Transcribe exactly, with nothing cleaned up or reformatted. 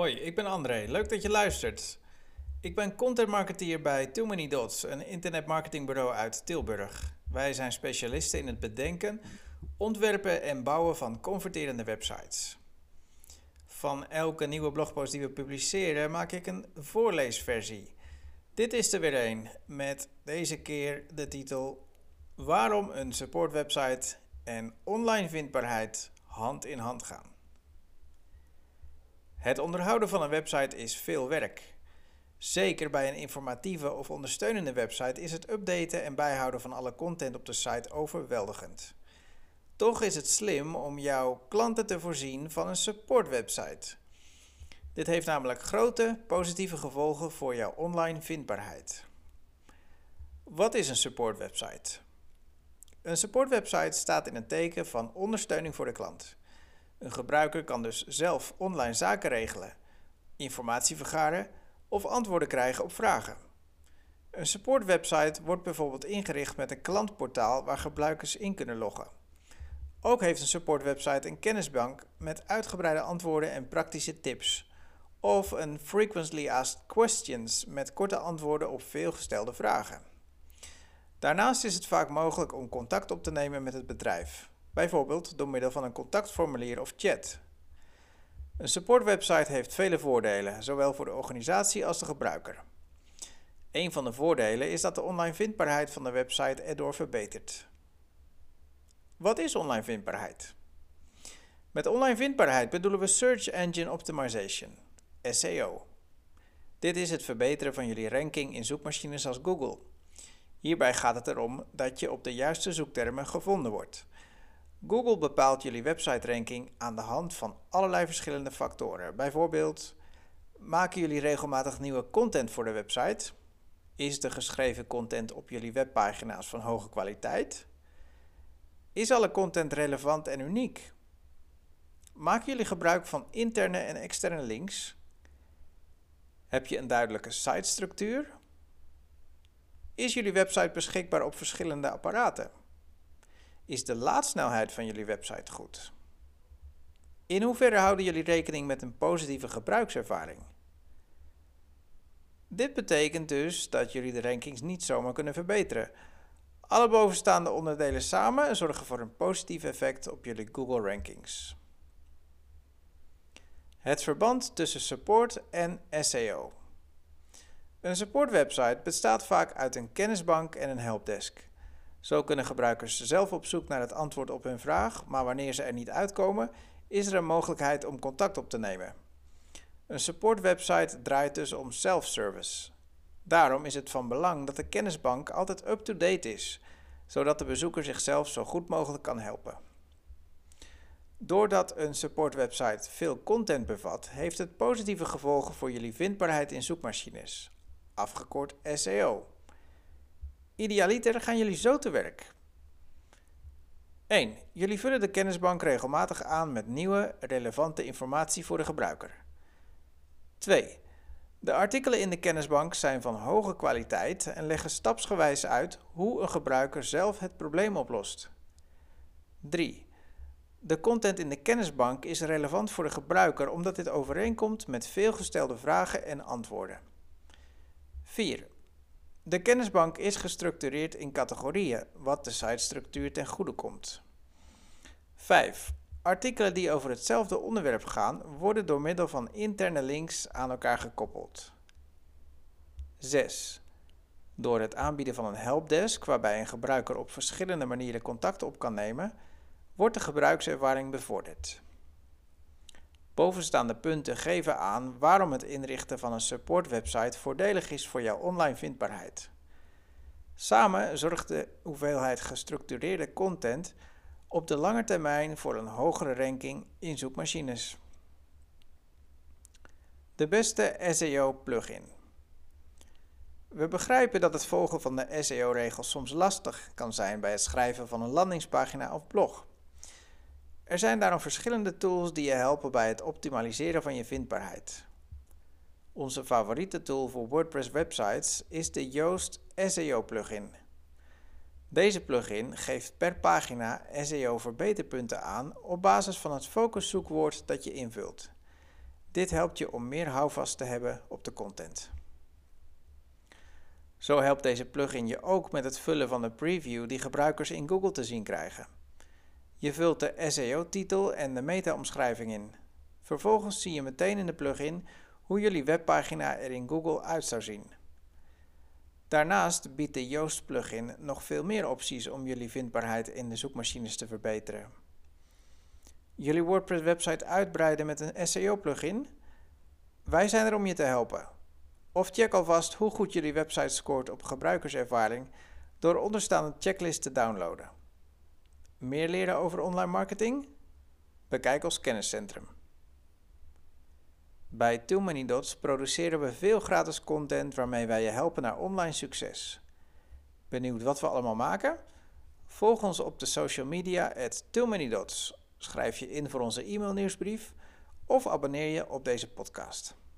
Hoi, ik ben André. Leuk dat je luistert. Ik ben contentmarketeer bij Too Many Dots, een internetmarketingbureau uit Tilburg. Wij zijn specialisten in het bedenken, ontwerpen en bouwen van converterende websites. Van elke nieuwe blogpost die we publiceren maak ik een voorleesversie. Dit is er weer een, met deze keer de titel Waarom een supportwebsite en online vindbaarheid hand in hand gaan. Het onderhouden van een website is veel werk. Zeker bij een informatieve of ondersteunende website is het updaten en bijhouden van alle content op de site overweldigend. Toch is het slim om jouw klanten te voorzien van een supportwebsite. Dit heeft namelijk grote positieve gevolgen voor jouw online vindbaarheid. Wat is een supportwebsite? Een supportwebsite staat in het teken van ondersteuning voor de klant. Een gebruiker kan dus zelf online zaken regelen, informatie vergaren of antwoorden krijgen op vragen. Een supportwebsite wordt bijvoorbeeld ingericht met een klantportaal waar gebruikers in kunnen loggen. Ook heeft een supportwebsite een kennisbank met uitgebreide antwoorden en praktische tips. Of een frequently asked questions met korte antwoorden op veelgestelde vragen. Daarnaast is het vaak mogelijk om contact op te nemen met het bedrijf. Bijvoorbeeld door middel van een contactformulier of chat. Een supportwebsite heeft vele voordelen, zowel voor de organisatie als de gebruiker. Een van de voordelen is dat de online vindbaarheid van de website erdoor verbetert. Wat is online vindbaarheid? Met online vindbaarheid bedoelen we Search Engine Optimization, S E O. Dit is het verbeteren van jullie ranking in zoekmachines als Google. Hierbij gaat het erom dat je op de juiste zoektermen gevonden wordt. Google bepaalt jullie website-ranking aan de hand van allerlei verschillende factoren. Bijvoorbeeld, maken jullie regelmatig nieuwe content voor de website? Is de geschreven content op jullie webpagina's van hoge kwaliteit? Is alle content relevant en uniek? Maken jullie gebruik van interne en externe links? Heb je een duidelijke sitestructuur? Is jullie website beschikbaar op verschillende apparaten? Is de laadsnelheid van jullie website goed? In hoeverre houden jullie rekening met een positieve gebruikservaring? Dit betekent dus dat jullie de rankings niet zomaar kunnen verbeteren. Alle bovenstaande onderdelen samen en zorgen voor een positief effect op jullie Google rankings. Het verband tussen support en S E O. Een supportwebsite bestaat vaak uit een kennisbank en een helpdesk. Zo kunnen gebruikers zelf op zoek naar het antwoord op hun vraag, maar wanneer ze er niet uitkomen, is er een mogelijkheid om contact op te nemen. Een supportwebsite draait dus om self-service. Daarom is het van belang dat de kennisbank altijd up-to-date is, zodat de bezoeker zichzelf zo goed mogelijk kan helpen. Doordat een supportwebsite veel content bevat, heeft het positieve gevolgen voor jullie vindbaarheid in zoekmachines, afgekort S E O. Idealiter gaan jullie zo te werk. één. Jullie vullen de kennisbank regelmatig aan met nieuwe, relevante informatie voor de gebruiker. twee. De artikelen in de kennisbank zijn van hoge kwaliteit en leggen stapsgewijs uit hoe een gebruiker zelf het probleem oplost. drie. De content in de kennisbank is relevant voor de gebruiker omdat dit overeenkomt met veelgestelde vragen en antwoorden. vier. De kennisbank is gestructureerd in categorieën, wat de sitestructuur ten goede komt. vijf. Artikelen die over hetzelfde onderwerp gaan, worden door middel van interne links aan elkaar gekoppeld. zes. Door het aanbieden van een helpdesk, waarbij een gebruiker op verschillende manieren contact op kan nemen, wordt de gebruikservaring bevorderd. Bovenstaande punten geven aan waarom het inrichten van een supportwebsite voordelig is voor jouw online vindbaarheid. Samen zorgt de hoeveelheid gestructureerde content op de lange termijn voor een hogere ranking in zoekmachines. De beste S E O-plugin. We begrijpen dat het volgen van de S E O-regels soms lastig kan zijn bij het schrijven van een landingspagina of blog. Er zijn daarom verschillende tools die je helpen bij het optimaliseren van je vindbaarheid. Onze favoriete tool voor WordPress websites is de Yoast S E O plugin. Deze plugin geeft per pagina S E O verbeterpunten aan op basis van het focuszoekwoord dat je invult. Dit helpt je om meer houvast te hebben op de content. Zo helpt deze plugin je ook met het vullen van de preview die gebruikers in Google te zien krijgen. Je vult de S E O-titel en de meta-omschrijving in. Vervolgens zie je meteen in de plugin hoe jullie webpagina er in Google uit zou zien. Daarnaast biedt de Yoast plugin nog veel meer opties om jullie vindbaarheid in de zoekmachines te verbeteren. Jullie WordPress website uitbreiden met een S E O plugin? Wij zijn er om je te helpen. Of check alvast hoe goed jullie website scoort op gebruikerservaring door onderstaande checklist te downloaden. Meer leren over online marketing? Bekijk ons kenniscentrum. Bij Too Many Dots produceren we veel gratis content waarmee wij je helpen naar online succes. Benieuwd wat we allemaal maken? Volg ons op de social media at too many dots. Schrijf je in voor onze e-mail nieuwsbrief of abonneer je op deze podcast.